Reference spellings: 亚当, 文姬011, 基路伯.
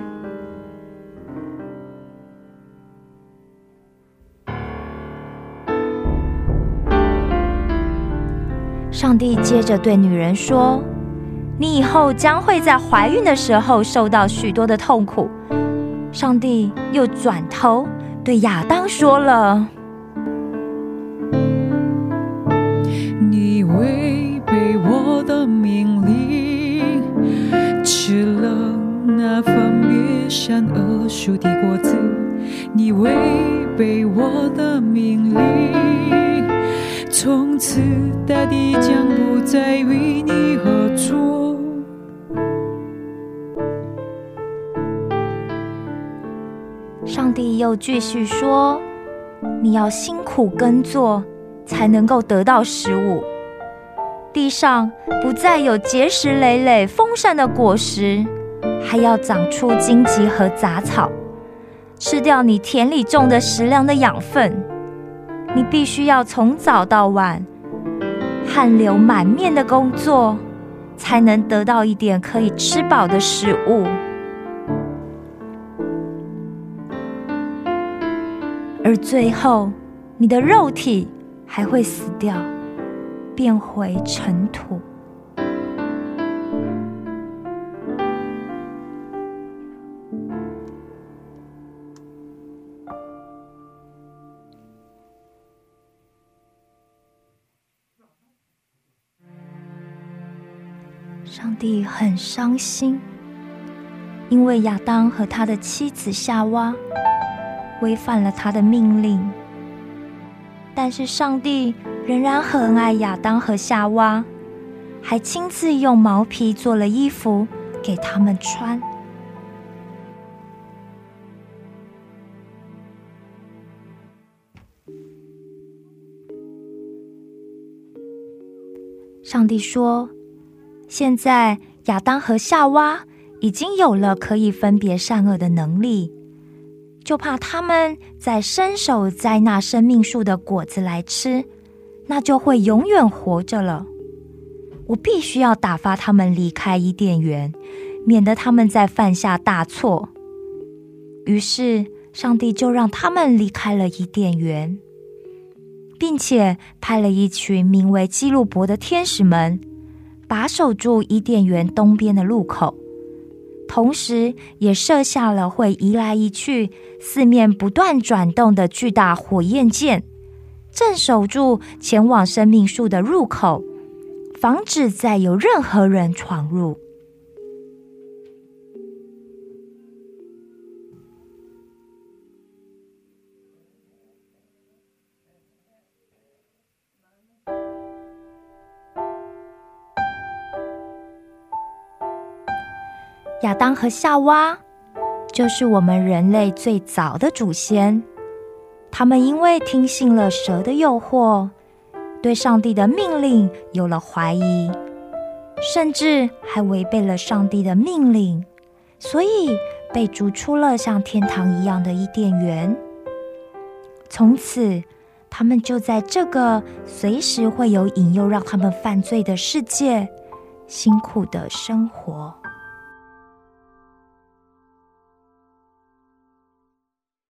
上帝接着对女人说： 你以后将会在怀孕的时候受到许多的痛苦。 上帝又转头对亚当说了： 上帝又继续说：你要辛苦耕作才能够得到食物， 地上不再有结实累累丰盛的果实， 还要长出荆棘和杂草， 吃掉你田里种的食粮的养分。 你必须要从早到晚汗流满面的工作， 才能得到一点可以吃饱的食物。 而最后你的肉体还会死掉， 变回尘土。 上帝很伤心，因为亚当和他的妻子夏娃违反了他的命令。 但是上帝仍然很爱亚当和夏娃， 还亲自用毛皮做了衣服给他们穿。 上帝说： 现在亚当和夏娃已经有了可以分别善恶的能力， 就怕他们再伸手摘那生命树的果子来吃， 那就会永远活着了。 我必须要打发他们离开伊甸园， 免得他们再犯下大错。 于是上帝就让他们离开了伊甸园， 并且派了一群名为基路伯的天使们 把守住伊甸园东边的路口， 同时也射下了会移来移去四面不断转动的巨大火焰箭， 镇守住前往生命树的入口， 防止再有任何人闯入。 亚当和夏娃就是我们人类最早的祖先， 他们因为听信了蛇的诱惑， 对上帝的命令有了怀疑， 甚至还违背了上帝的命令， 所以被逐出了像天堂一样的伊甸园。 从此他们就在这个随时会有引诱让他们犯罪的世界辛苦的生活。